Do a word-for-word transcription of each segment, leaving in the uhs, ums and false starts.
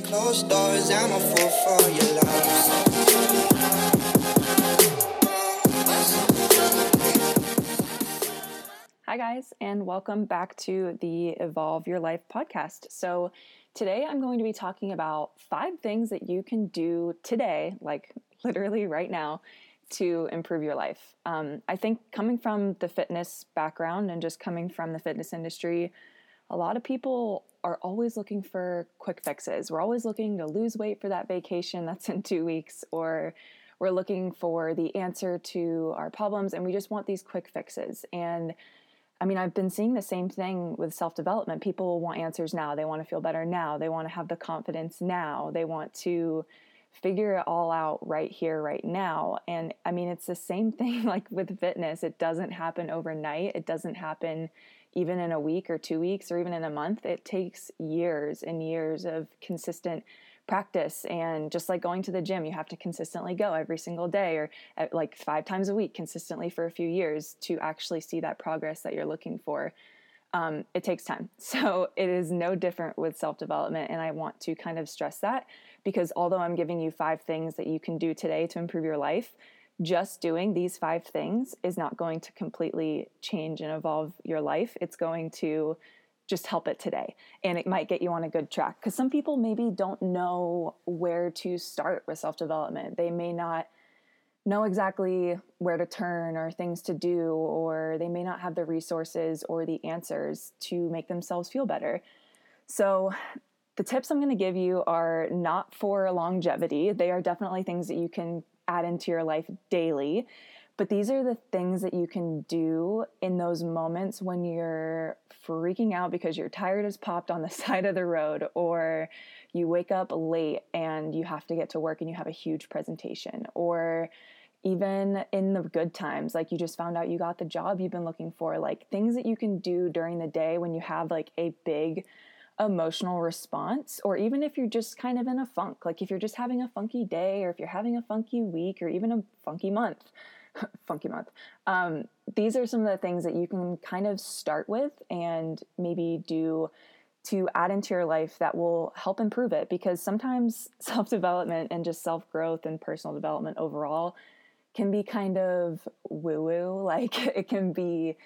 behind closed doors, I'm a fool for your love. Hi guys, and welcome back to the Evolve Your Life podcast. So today I'm going to be talking about five things that you can do today, like literally right now, to improve your life. Um, I think coming from the fitness background and just coming from the fitness industry, a lot of people are always looking for quick fixes. We're always looking to lose weight for that vacation that's in two weeks, or we're looking for the answer to our problems, and we just want these quick fixes. And I mean, I've been seeing the same thing with self-development. People want answers now. They want to feel better now. They want to have the confidence now. They want to figure it all out right here, right now. And I mean, it's the same thing like with fitness. It doesn't happen overnight. It doesn't happen even in a week or two weeks or even in a month. It takes years and years of consistent practice. And just like going to the gym, you have to consistently go every single day or at like five times a week consistently for a few years to actually see that progress that you're looking for. Um, it takes time. So it is no different with self-development. And I want to kind of stress that, because although I'm giving you five things that you can do today to improve your life, just doing these five things is not going to completely change and evolve your life. It's going to just help it today. And it might get you on a good track, because some people maybe don't know where to start with self-development. They may not know exactly where to turn or things to do, or they may not have the resources or the answers to make themselves feel better. So the tips I'm going to give you are not for longevity. They are definitely things that you can add into your life daily, but these are the things that you can do in those moments when you're freaking out because your tire is popped on the side of the road, or you wake up late and you have to get to work and you have a huge presentation, or even in the good times, like you just found out you got the job you've been looking for. Like things that you can do during the day when you have like a big emotional response, or even if you're just kind of in a funk, like if you're just having a funky day, or if you're having a funky week, or even a funky month, funky month. Um, these are some of the things that you can kind of start with and maybe do to add into your life that will help improve it. Because sometimes self-development and just self-growth and personal development overall can be kind of woo-woo. Like it can be,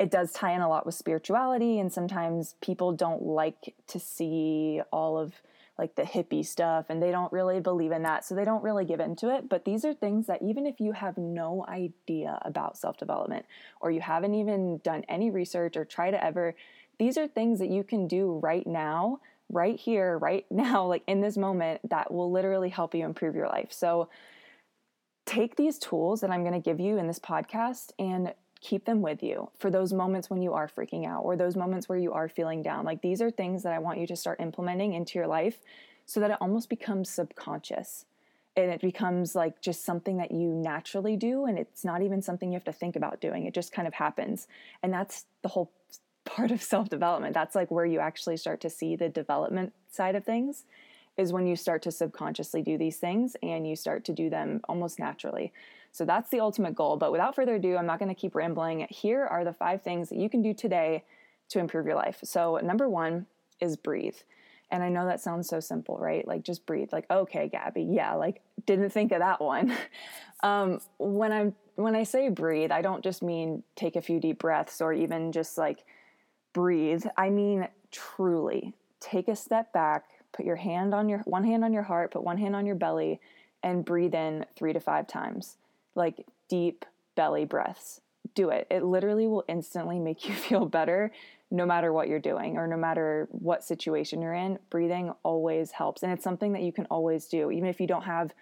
it does tie in a lot with spirituality, and sometimes people don't like to see all of like the hippie stuff, and they don't really believe in that, so they don't really give into it. But these are things that even if you have no idea about self-development, or you haven't even done any research or try to ever, these are things that you can do right now, right here, right now, like in this moment, that will literally help you improve your life. So take these tools that I'm going to give you in this podcast and keep them with you for those moments when you are freaking out, or those moments where you are feeling down. Like these are things that I want you to start implementing into your life so that it almost becomes subconscious, and it becomes like just something that you naturally do. And it's not even something you have to think about doing. It just kind of happens. And that's the whole part of self-development. That's like where you actually start to see the development side of things, is when you start to subconsciously do these things and you start to do them almost naturally. So that's the ultimate goal. But without further ado, I'm not going to keep rambling. Here are the five things that you can do today to improve your life. So number one is breathe. And I know that sounds so simple, right? Like just breathe. Like, okay, Gabby. Yeah. Like didn't think of that one. um, when I'm, when I say breathe, I don't just mean take a few deep breaths or even just like breathe. I mean, truly take a step back, put your hand on your one hand on your heart, put one hand on your belly, and breathe in three to five times. Like deep belly breaths. Do it. It literally will instantly make you feel better no matter what you're doing or no matter what situation you're in. Breathing always helps. And it's something that you can always do. Even if you don't have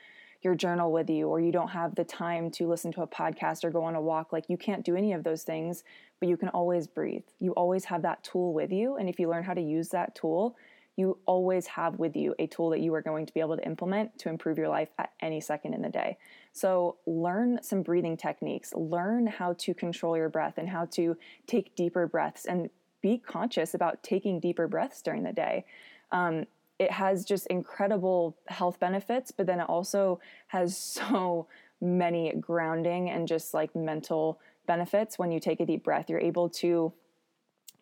your journal with you, or you don't have the time to listen to a podcast or go on a walk, like you can't do any of those things, but you can always breathe. You always have that tool with you. And if you learn how to use that tool, you always have with you a tool that you are going to be able to implement to improve your life at any second in the day. So learn some breathing techniques, learn how to control your breath and how to take deeper breaths, and be conscious about taking deeper breaths during the day. Um, it has just incredible health benefits, but then it also has so many grounding and just like mental benefits. When you take a deep breath, you're able to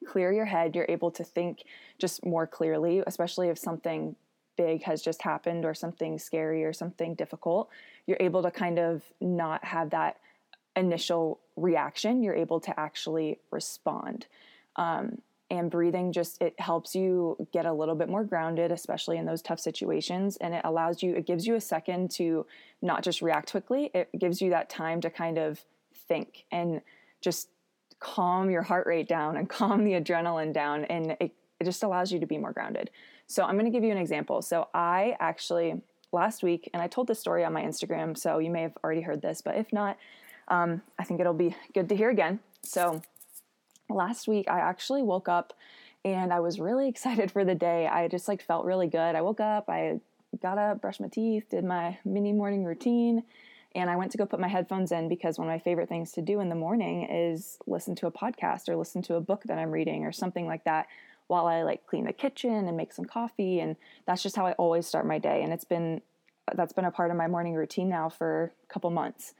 clear your head, you're able to think just more clearly, especially if something big has just happened or something scary or something difficult, you're able to kind of not have that initial reaction. You're able to actually respond. Um, and breathing just, it helps you get a little bit more grounded, especially in those tough situations. And it allows you, it gives you a second to not just react quickly. It gives you that time to kind of think and just calm your heart rate down and calm the adrenaline down. And it, it just allows you to be more grounded. So I'm going to give you an example. So I actually last week, and I told this story on my Instagram, so you may have already heard this, but if not, um, I think it'll be good to hear again. So last week I actually woke up and I was really excited for the day. I just like felt really good. I woke up, I got up, brushed my teeth, did my mini morning routine. And I went to go put my headphones in because one of my favorite things to do in the morning is listen to a podcast or listen to a book that I'm reading or something like that while I like clean the kitchen and make some coffee. And that's just how I always start my day. And it's been, that's been a part of my morning routine now for a couple months.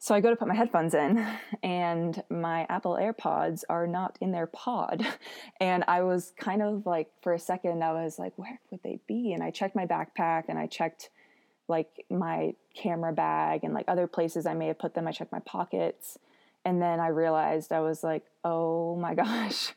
So I go to put my headphones in and my Apple AirPods are not in their pod. And I was kind of like, for a second, I was like, where would they be? And I checked my backpack and I checked like my camera bag and like other places I may have put them. I checked my pockets. And then I realized I was like, oh my gosh,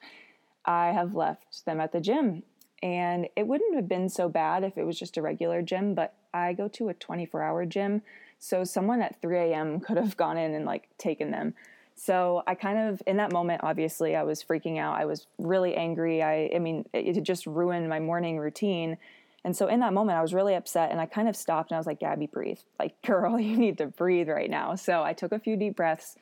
I have left them at the gym. And it wouldn't have been so bad if it was just a regular gym, but I go to a twenty-four hour gym. So someone at three a.m. could have gone in and like taken them. So I kind of, in that moment, obviously I was freaking out. I was really angry. I, I mean, it, it just ruined my morning routine. And so in that moment, I was really upset and I kind of stopped and I was like, Gabby, breathe. Like, girl, you need to breathe right now. So I took a few deep breaths.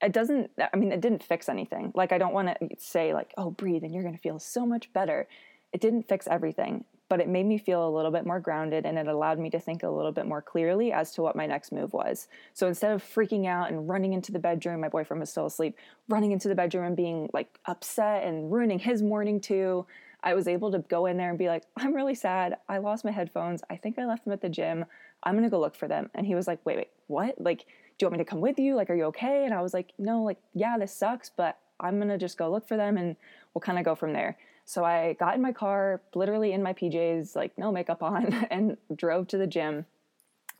It doesn't, I mean, it didn't fix anything. Like, I don't want to say like, oh, breathe and you're going to feel so much better. It didn't fix everything, but it made me feel a little bit more grounded and it allowed me to think a little bit more clearly as to what my next move was. So instead of freaking out and running into the bedroom, my boyfriend was still asleep, running into the bedroom and being like upset and ruining his morning too, I was able to go in there and be like, I'm really sad. I lost my headphones. I think I left them at the gym. I'm going to go look for them. And he was like, wait, wait, what? Like, do you want me to come with you? Like, are you okay? And I was like, no, like, yeah, this sucks, but I'm going to just go look for them and we'll kind of go from there. So I got in my car, literally in my P Js, like no makeup on, and drove to the gym.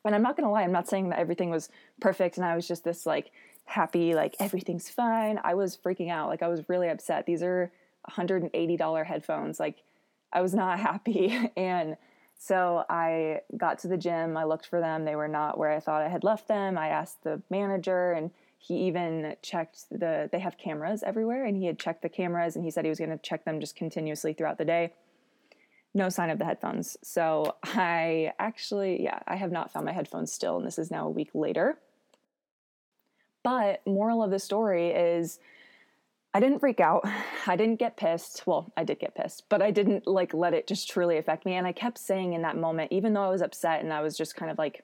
And I'm not going to lie, I'm not saying that everything was perfect. And I was just this like happy, like everything's fine. I was freaking out. Like, I was really upset. These are one hundred eighty dollars headphones. Like, I was not happy. And so I got to the gym, I looked for them. They were not where I thought I had left them. I asked the manager and he even checked the, they have cameras everywhere and he had checked the cameras and he said he was going to check them just continuously throughout the day. No sign of the headphones. So I actually, yeah, I have not found my headphones still. And this is now a week later. But moral of the story is, I didn't freak out. I didn't get pissed. Well, I did get pissed, but I didn't like let it just truly affect me. And I kept saying in that moment, even though I was upset and I was just kind of like,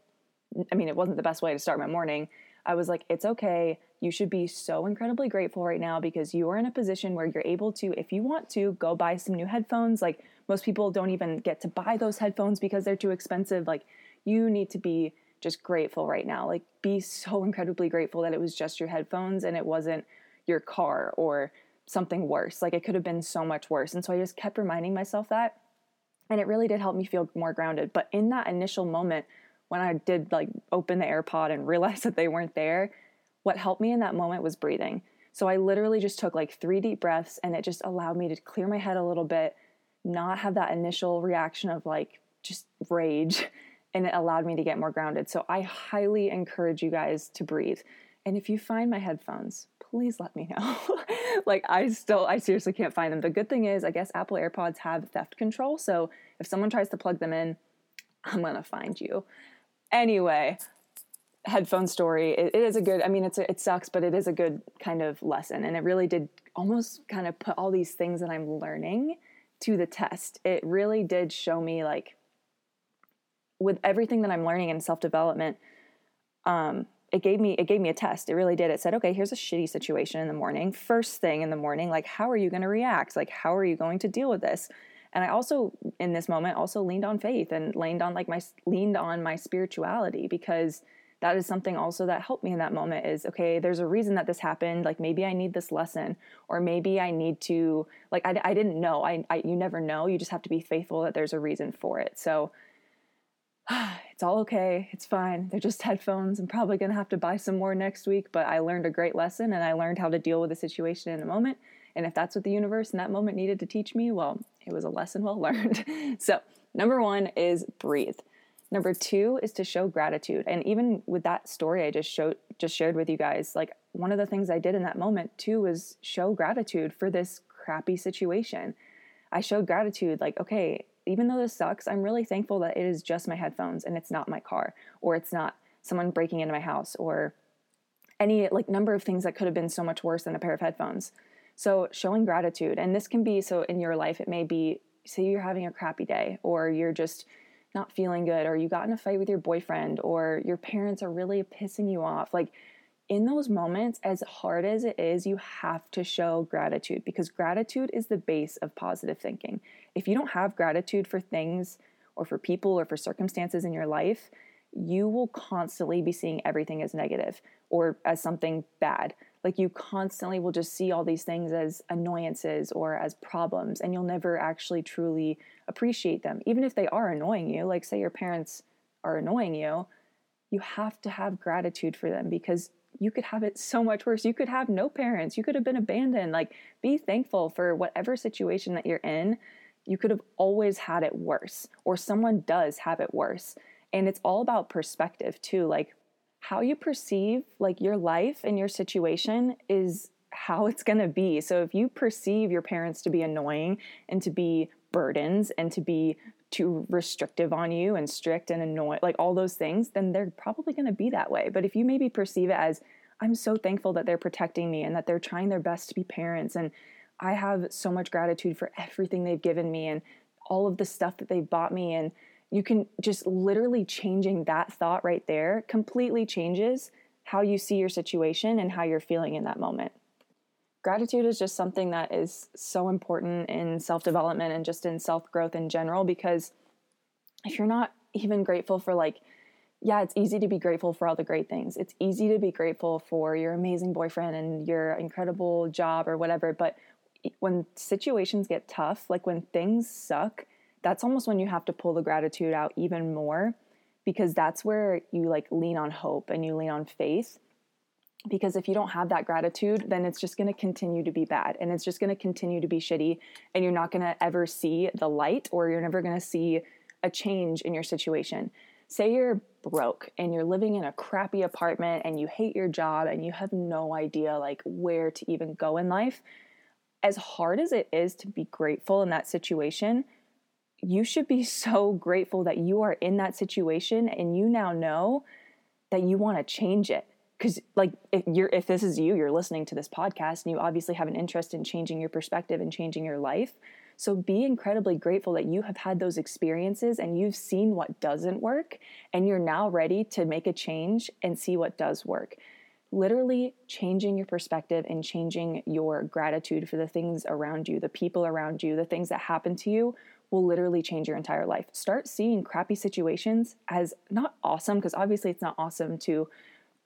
I mean, it wasn't the best way to start my morning. I was like, it's okay. You should be so incredibly grateful right now because you are in a position where you're able to, if you want to, go buy some new headphones. Like, most people don't even get to buy those headphones because they're too expensive. Like, you need to be just grateful right now. Like, be so incredibly grateful that it was just your headphones and it wasn't your car or something worse. Like, it could have been so much worse. And so I just kept reminding myself that, and it really did help me feel more grounded. But in that initial moment, when I did like open the AirPod and realized that they weren't there, what helped me in that moment was breathing. So I literally just took like three deep breaths and it just allowed me to clear my head a little bit, not have that initial reaction of like just rage. And it allowed me to get more grounded. So I highly encourage you guys to breathe. And if you find my headphones, please let me know. Like, I still, I seriously can't find them. The good thing is, I guess Apple AirPods have theft control. So if someone tries to plug them in, I'm going to find you. Anyway, headphone story. It, it is a good, I mean, it's a, it sucks, but it is a good kind of lesson. And it really did almost kind of put all these things that I'm learning to the test. It really did show me, like, with everything that I'm learning in self-development, um, It gave me, it gave me a test. It really did. It said, okay, here's a shitty situation in the morning. First thing in the morning, like, how are you going to react? Like, how are you going to deal with this? And I also, in this moment, also leaned on faith and leaned on like my, leaned on my spirituality, because that is something also that helped me in that moment is, okay, there's a reason that this happened. Like maybe I need this lesson, or maybe I need to, like, I, I didn't know. I, I, you never know. You just have to be faithful that there's a reason for it. So it's all okay. It's fine. They're just headphones. I'm probably going to have to buy some more next week, but I learned a great lesson and I learned how to deal with the situation in the moment. And if that's what the universe in that moment needed to teach me, well, it was a lesson well learned. So number one is breathe. Number two is to show gratitude. And even with that story I just showed, just shared with you guys, like one of the things I did in that moment too was show gratitude for this crappy situation. I showed gratitude like, okay, even though this sucks, I'm really thankful that it is just my headphones and it's not my car, or it's not someone breaking into my house, or any like number of things that could have been so much worse than a pair of headphones. So showing gratitude, and this can be, so in your life, it may be, say you're having a crappy day, or you're just not feeling good, or you got in a fight with your boyfriend, or your parents are really pissing you off. Like in those moments, as hard as it is, you have to show gratitude, because gratitude is the base of positive thinking. If you don't have gratitude for things or for people or for circumstances in your life, you will constantly be seeing everything as negative or as something bad. Like you constantly will just see all these things as annoyances or as problems, and you'll never actually truly appreciate them. Even if they are annoying you, like say your parents are annoying you, you have to have gratitude for them, because you could have it so much worse. You could have no parents. You could have been abandoned. Like be thankful for whatever situation that you're in. You could have always had it worse, or someone does have it worse. And it's all about perspective too. Like how you perceive like your life and your situation is how it's going to be. So if you perceive your parents to be annoying and to be burdens and to be too restrictive on you and strict and annoying, like all those things, then they're probably going to be that way. But if you maybe perceive it as, I'm so thankful that they're protecting me and that they're trying their best to be parents, and I have so much gratitude for everything they've given me and all of the stuff that they've bought me, and you can just literally changing that thought right there completely changes how you see your situation and how you're feeling in that moment. Gratitude is just something that is so important in self-development and just in self-growth in general, because if you're not even grateful for like, yeah, it's easy to be grateful for all the great things. It's easy to be grateful for your amazing boyfriend and your incredible job or whatever. But when situations get tough, like when things suck, that's almost when you have to pull the gratitude out even more, because that's where you like lean on hope and you lean on faith. Because if you don't have that gratitude, then it's just going to continue to be bad, and it's just going to continue to be shitty, and you're not going to ever see the light, or you're never going to see a change in your situation. Say you're broke and you're living in a crappy apartment and you hate your job and you have no idea like where to even go in life. As hard as it is to be grateful in that situation, you should be so grateful that you are in that situation and you now know that you want to change it. Because like if you're, if this is you, you're listening to this podcast and you obviously have an interest in changing your perspective and changing your life. So be incredibly grateful that you have had those experiences and you've seen what doesn't work, and you're now ready to make a change and see what does work. Literally changing your perspective and changing your gratitude for the things around you, the people around you, the things that happen to you will literally change your entire life. Start seeing crappy situations as not awesome, because obviously it's not awesome to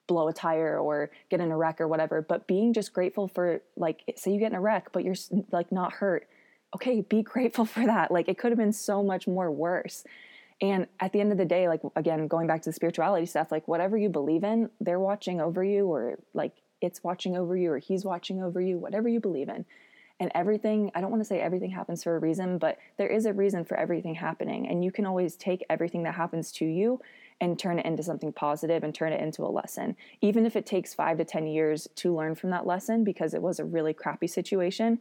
blow a tire or get in a wreck or whatever, but being just grateful for like, say you get in a wreck, but you're like not hurt. Okay, be grateful for that. Like it could have been so much more worse. And at the end of the day, like again, going back to the spirituality stuff, like whatever you believe in, they're watching over you, or like it's watching over you, or he's watching over you, whatever you believe in. And everything, I don't want to say everything happens for a reason, but there is a reason for everything happening. And you can always take everything that happens to you and turn it into something positive and turn it into a lesson. Even if it takes five to ten years to learn from that lesson because it was a really crappy situation,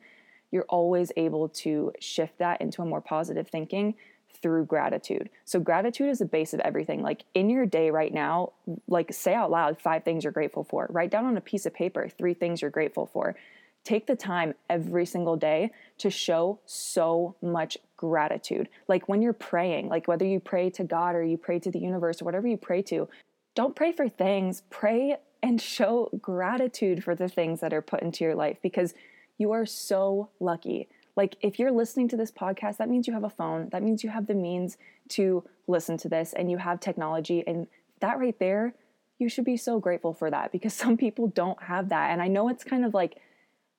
you're always able to shift that into a more positive thinking through gratitude. So gratitude is the base of everything. Like in your day right now, like say out loud five things you're grateful for. Write down on a piece of paper three things you're grateful for. Take the time every single day to show so much gratitude. Like when you're praying, like whether you pray to God or you pray to the universe or whatever you pray to, don't pray for things. Pray and show gratitude for the things that are put into your life, because you are so lucky. Like if you're listening to this podcast, that means you have a phone. That means you have the means to listen to this and you have technology. And that right there you should be so grateful for that, because some people don't have that. And I know it's kind of like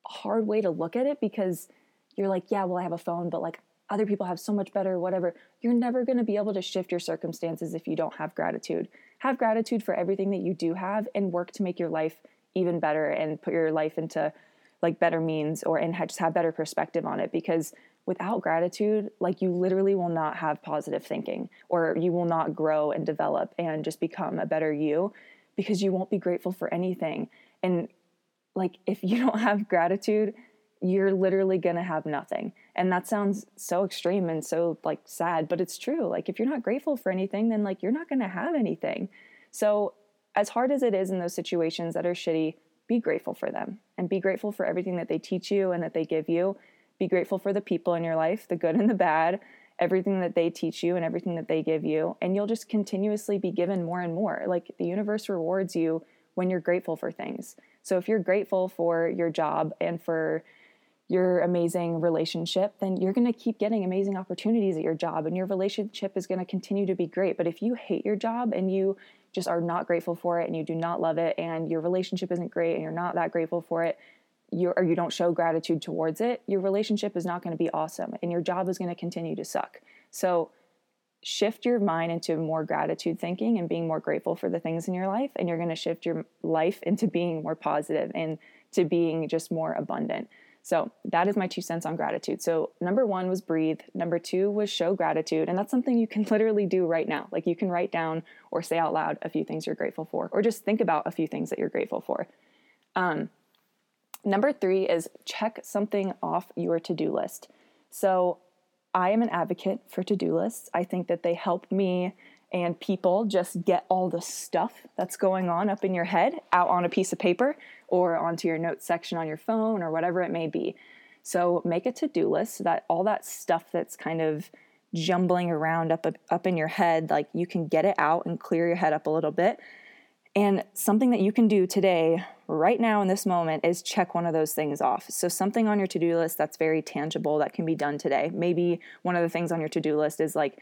a hard way to look at it, because you're like, yeah, well, I have a phone, but like other people have so much better, whatever. You're never going to be able to shift your circumstances if you don't have gratitude. Have gratitude for everything that you do have, and work to make your life even better and put your life into like better means, or and just have better perspective on it. Because without gratitude, like you literally will not have positive thinking, or you will not grow and develop and just become a better you, because you won't be grateful for anything. And like, if you don't have gratitude, you're literally going to have nothing. And that sounds so extreme and so like sad, but it's true. Like if you're not grateful for anything, then like you're not going to have anything. So as hard as it is in those situations that are shitty, be grateful for them, and be grateful for everything that they teach you and that they give you. Be grateful for the people in your life, the good and the bad, everything that they teach you and everything that they give you. And you'll just continuously be given more and more. Like the universe rewards you when you're grateful for things. So if you're grateful for your job and for your amazing relationship, then you're going to keep getting amazing opportunities at your job, and your relationship is going to continue to be great. But if you hate your job and you just are not grateful for it, and you do not love it, and your relationship isn't great, and you're not that grateful for it, you or you don't show gratitude towards it, your relationship is not going to be awesome, and your job is going to continue to suck. So shift your mind into more gratitude thinking and being more grateful for the things in your life, and you're going to shift your life into being more positive and to being just more abundant. So that is my two cents on gratitude. So number one was breathe. Number two was show gratitude. And that's something you can literally do right now. Like you can write down or say out loud a few things you're grateful for, or just think about a few things that you're grateful for. Um, Number three is check something off your to-do list. So I am an advocate for to-do lists. I think that they help me and people just get all the stuff that's going on up in your head out on a piece of paper or onto your notes section on your phone or whatever it may be. So make a to-do list so that all that stuff that's kind of jumbling around up, up in your head, like you can get it out and clear your head up a little bit. And something that you can do today, right now in this moment, is check one of those things off. So something on your to-do list that's very tangible that can be done today. Maybe one of the things on your to-do list is like,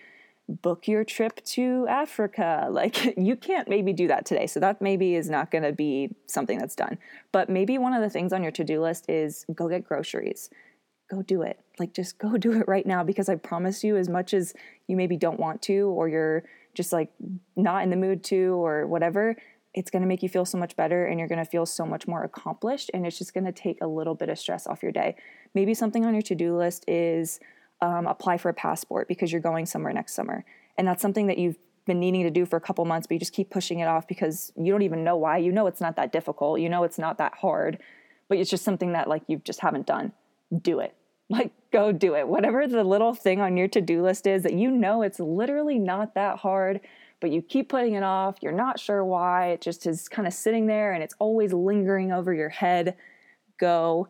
book your trip to Africa. Like you can't maybe do that today. So that maybe is not going to be something that's done. But maybe one of the things on your to-do list is go get groceries. Go do it. Like just go do it right now, because I promise you, as much as you maybe don't want to, or you're just like not in the mood to, or whatever, it's going to make you feel so much better, and you're going to feel so much more accomplished, and it's just going to take a little bit of stress off your day. Maybe something on your to-do list is um, apply for a passport because you're going somewhere next summer. And that's something that you've been needing to do for a couple months, but you just keep pushing it off because you don't even know why. You know it's not that difficult. You know it's not that hard, but it's just something that like you just haven't done. Do it. Like go do it. Whatever the little thing on your to-do list is that you know it's literally not that hard, but you keep putting it off. You're not sure why. It just is kind of sitting there and it's always lingering over your head. Go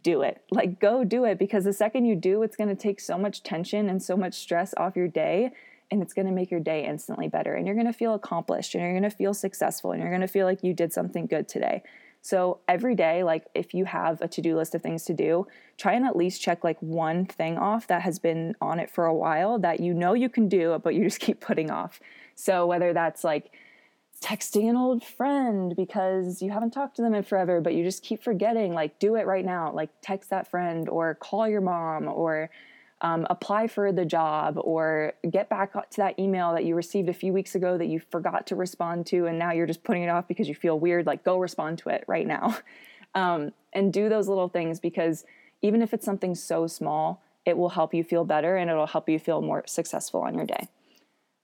do it. Like go do it, because the second you do, it's going to take so much tension and so much stress off your day, and it's going to make your day instantly better, and you're going to feel accomplished, and you're going to feel successful, and you're going to feel like you did something good today. So every day, like if you have a to-do list of things to do, try and at least check like one thing off that has been on it for a while that you know you can do, but you just keep putting off. So whether that's like texting an old friend because you haven't talked to them in forever, but you just keep forgetting, like do it right now. Like text that friend, or call your mom, or um, apply for the job, or get back to that email that you received a few weeks ago that you forgot to respond to, and now you're just putting it off because you feel weird. Like go respond to it right now. Um, and do those little things, because even if it's something so small, it will help you feel better, and it'll help you feel more successful on your day.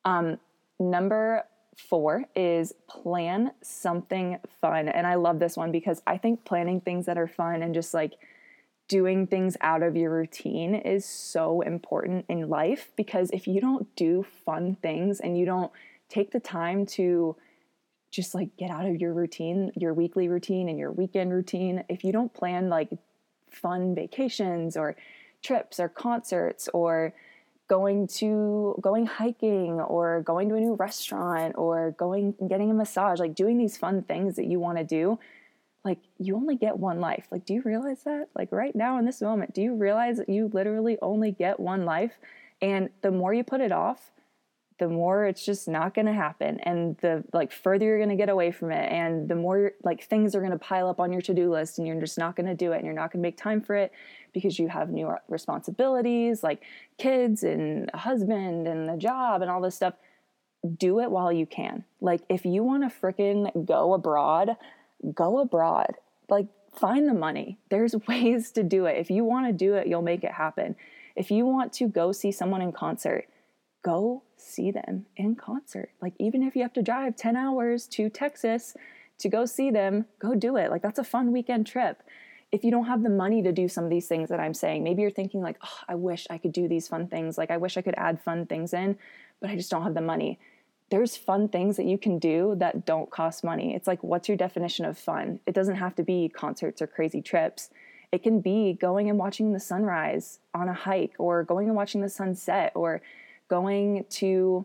Um, Number four is plan something fun. And I love this one because I think planning things that are fun and just like doing things out of your routine is so important in life, because if you don't do fun things and you don't take the time to just like get out of your routine, your weekly routine and your weekend routine, if you don't plan like fun vacations or trips or concerts or going to going hiking or going to a new restaurant or going and getting a massage, like doing these fun things that you want to do, like you only get one life. Like, do you realize that? Like right now in this moment, do you realize that you literally only get one life? And the more you put it off, the more it's just not going to happen. And the like further you're going to get away from it, and the more like things are going to pile up on your to-do list, and you're just not going to do it, and you're not going to make time for it because you have new responsibilities like kids and a husband and a job and all this stuff. Do it while you can. Like if you want to frickin' go abroad, go abroad. Like find the money. There's ways to do it. If you want to do it, you'll make it happen. If you want to go see someone in concert, go see them in concert. Like even if you have to drive ten hours to Texas to go see them, go do it. Like that's a fun weekend trip. If you don't have the money to do some of these things that I'm saying, maybe you're thinking like, oh, I wish I could do these fun things. Like I wish I could add fun things in, but I just don't have the money. There's fun things that you can do that don't cost money. It's like, what's your definition of fun? It doesn't have to be concerts or crazy trips. It can be going and watching the sunrise on a hike, or going and watching the sunset, or going to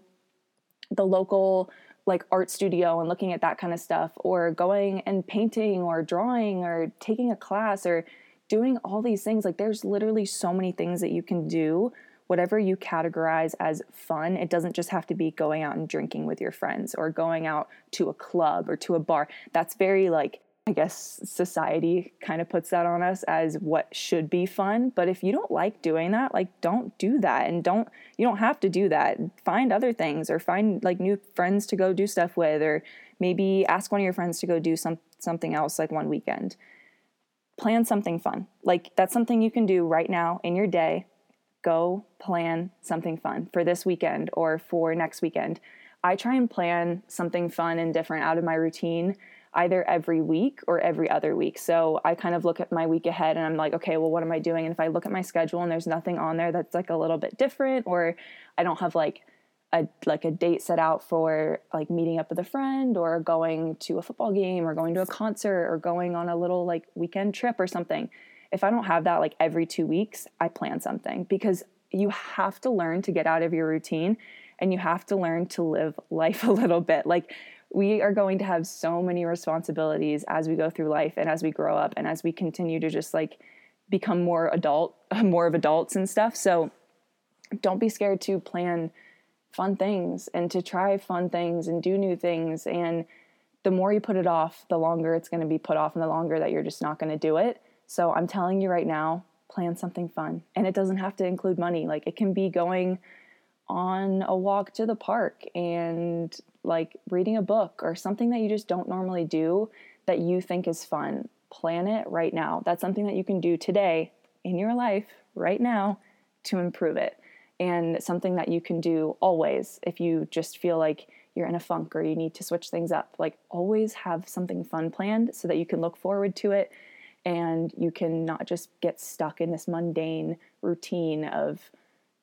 the local like art studio and looking at that kind of stuff, or going and painting or drawing or taking a class or doing all these things. Like there's literally so many things that you can do, whatever you categorize as fun. It doesn't just have to be going out and drinking with your friends or going out to a club or to a bar. That's very like, I guess society kind of puts that on us as what should be fun. But if you don't like doing that, like don't do that, and don't, you don't have to do that. Find other things, or find like new friends to go do stuff with, or maybe ask one of your friends to go do some, something else like one weekend. Plan something fun. Like that's something you can do right now in your day. Go plan something fun for this weekend or for next weekend. I try and plan something fun and different out of my routine either every week or every other week. So I kind of look at my week ahead and I'm like, okay, well, what am I doing? And if I look at my schedule and there's nothing on there that's like a little bit different, or I don't have like a like a date set out for like meeting up with a friend or going to a football game or going to a concert or going on a little like weekend trip or something. If I don't have that like every two weeks, I plan something, because you have to learn to get out of your routine, and you have to learn to live life a little bit. Like we are going to have so many responsibilities as we go through life and as we grow up and as we continue to just like become more adult, more of adults and stuff. So don't be scared to plan fun things and to try fun things and do new things. And the more you put it off, the longer it's going to be put off, and the longer that you're just not going to do it. So I'm telling you right now, plan something fun. And it doesn't have to include money. Like it can be going on a walk to the park and like reading a book or something that you just don't normally do that you think is fun. Plan it right now. That's something that you can do today in your life right now to improve it. And something that you can do always if you just feel like you're in a funk or you need to switch things up. Like always have something fun planned so that you can look forward to it, and you can not just get stuck in this mundane routine of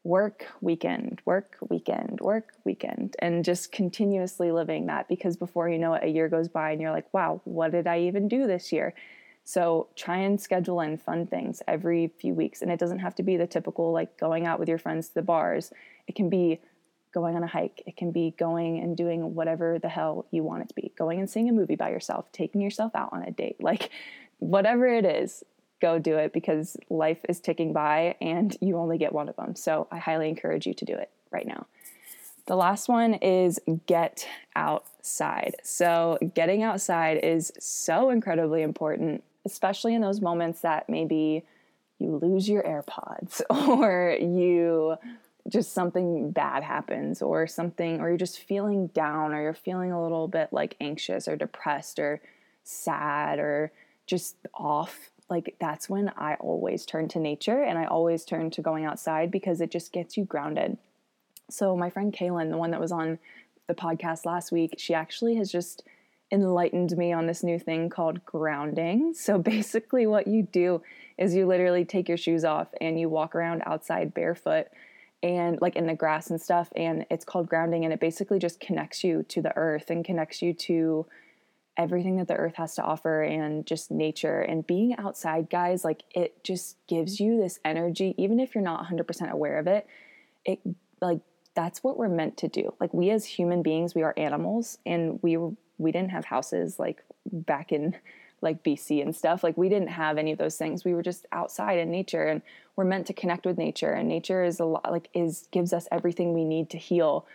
work, weekend, work, weekend, work, weekend, and just continuously living that, because before you know it, a year goes by and you're like, wow, what did I even do this year? So try and schedule in fun things every few weeks. And it doesn't have to be the typical, like going out with your friends to the bars. It can be going on a hike. It can be going and doing whatever the hell you want it to be, going and seeing a movie by yourself, taking yourself out on a date, like whatever it is. Go do it, because life is ticking by and you only get one of them. So I highly encourage you to do it right now. The last one is get outside. So getting outside is so incredibly important, especially in those moments that maybe you lose your AirPods or you just something bad happens or something, or you're just feeling down, or you're feeling a little bit like anxious or depressed or sad or just off. Like that's when I always turn to nature, and I always turn to going outside, because it just gets you grounded. So my friend Kaylin, the one that was on the podcast last week, she actually has just enlightened me on this new thing called grounding. So basically what you do is you literally take your shoes off and you walk around outside barefoot and like in the grass and stuff. And it's called grounding, and it basically just connects you to the earth and connects you to everything that the earth has to offer, and just nature. And being outside, guys, like it just gives you this energy, even if you're not one hundred percent aware of it. It like, that's what we're meant to do. Like we, as human beings, we are animals, and we, were, we didn't have houses like back in like B C and stuff. Like we didn't have any of those things. We were just outside in nature, and we're meant to connect with nature, and nature is a lot like is gives us everything we need to heal.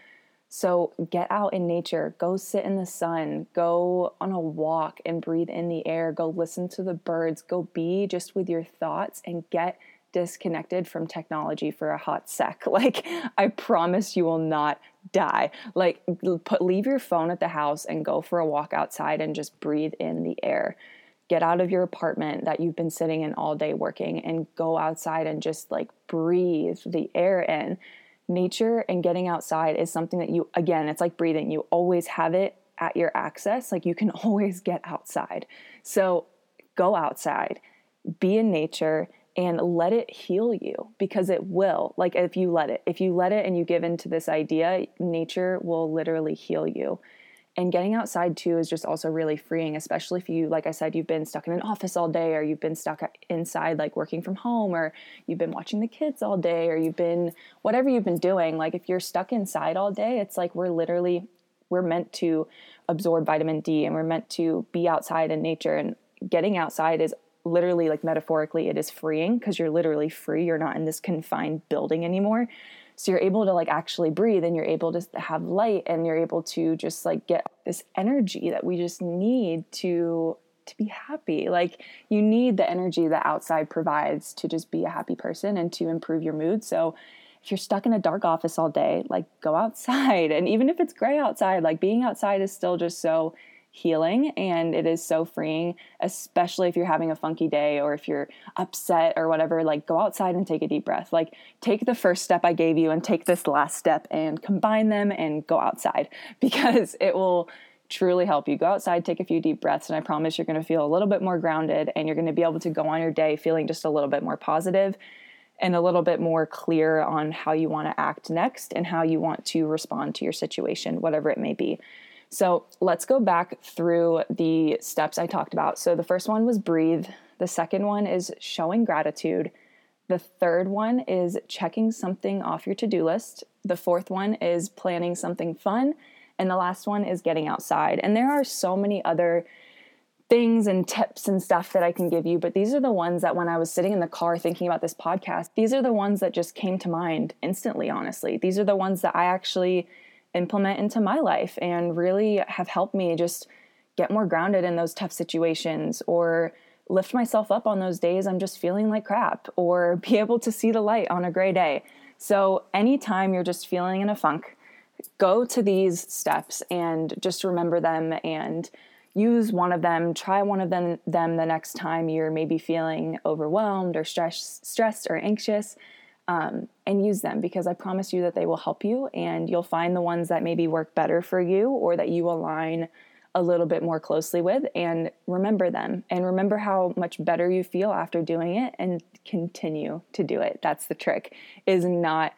So get out in nature, go sit in the sun, go on a walk and breathe in the air, go listen to the birds, go be just with your thoughts and get disconnected from technology for a hot sec. Like, I promise you will not die. Like, put, leave your phone at the house and go for a walk outside and just breathe in the air. Get out of your apartment that you've been sitting in all day working and go outside and just like breathe the air in. Nature and getting outside is something that you, again, it's like breathing. You always have it at your access. Like, you can always get outside. So go outside, be in nature, and let it heal you, because it will. Like, if you let it, if you let it and you give into this idea, nature will literally heal you. And getting outside too is just also really freeing, especially if you, like I said, you've been stuck in an office all day, or you've been stuck inside, like working from home, or you've been watching the kids all day, or you've been, whatever you've been doing, like if you're stuck inside all day, it's like, we're literally, we're meant to absorb vitamin D, and we're meant to be outside in nature. And getting outside is literally, like metaphorically, it is freeing, because you're literally free. You're not in this confined building anymore. So you're able to like actually breathe, and you're able to have light, and you're able to just like get this energy that we just need to, to be happy. Like, you need the energy that outside provides to just be a happy person and to improve your mood. So if you're stuck in a dark office all day, like go outside. And even if it's gray outside, like being outside is still just so healing, and it is so freeing, especially if you're having a funky day, or if you're upset or whatever. Like, go outside and take a deep breath. Like, take the first step I gave you and take this last step and combine them and go outside, because it will truly help you. Go outside, take a few deep breaths, and I promise you're going to feel a little bit more grounded, and you're going to be able to go on your day feeling just a little bit more positive and a little bit more clear on how you want to act next and how you want to respond to your situation, whatever it may be. So let's go back through the steps I talked about. So the first one was breathe. The second one is showing gratitude. The third one is checking something off your to-do list. The fourth one is planning something fun. And the last one is getting outside. And there are so many other things and tips and stuff that I can give you, but these are the ones that when I was sitting in the car thinking about this podcast, these are the ones that just came to mind instantly, honestly. These are the ones that I actually implement into my life and really have helped me just get more grounded in those tough situations, or lift myself up on those days I'm just feeling like crap, or be able to see the light on a gray day. So anytime you're just feeling in a funk, go to these steps and just remember them and use one of them, try one of them, them the next time you're maybe feeling overwhelmed or stress, stressed or anxious. Um, and use them, because I promise you that they will help you, and you'll find the ones that maybe work better for you, or that you align a little bit more closely with, and remember them, and remember how much better you feel after doing it, and continue to do it. That's the trick, is not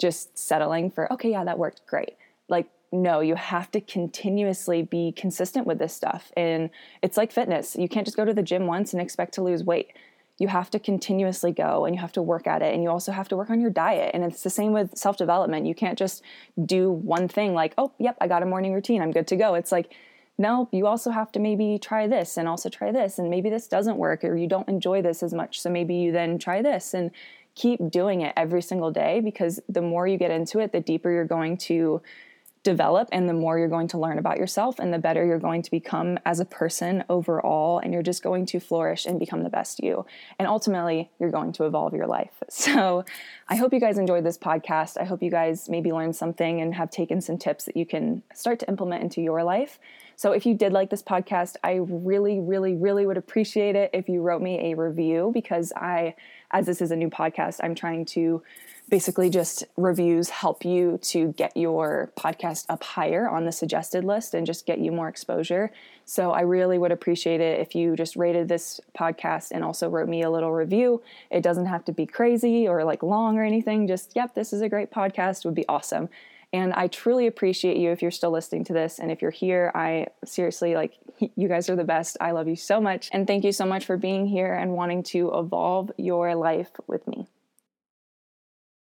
just settling for, okay, yeah, that worked great. Like, no, you have to continuously be consistent with this stuff. And it's like fitness. You can't just go to the gym once and expect to lose weight. You have to continuously go, and you have to work at it. And you also have to work on your diet. And it's the same with self-development. You can't just do one thing like, oh, yep, I got a morning routine, I'm good to go. It's like, no, you also have to maybe try this and also try this. And maybe this doesn't work, or you don't enjoy this as much, so maybe you then try this, and keep doing it every single day, because the more you get into it, the deeper you're going to develop, and the more you're going to learn about yourself, and the better you're going to become as a person overall, and you're just going to flourish and become the best you, and ultimately you're going to evolve your life. So I hope you guys enjoyed this podcast. I hope you guys maybe learned something and have taken some tips that you can start to implement into your life. So if you did like this podcast, I really, really, really would appreciate it if you wrote me a review, because I, as this is a new podcast, I'm trying to basically just reviews help you to get your podcast up higher on the suggested list and just get you more exposure. So I really would appreciate it if you just rated this podcast and also wrote me a little review. It doesn't have to be crazy or like long or anything. Just, yep, this is a great podcast would be awesome. And I truly appreciate you if you're still listening to this. And if you're here, I seriously, like, you guys are the best. I love you so much. And thank you so much for being here and wanting to evolve your life with me.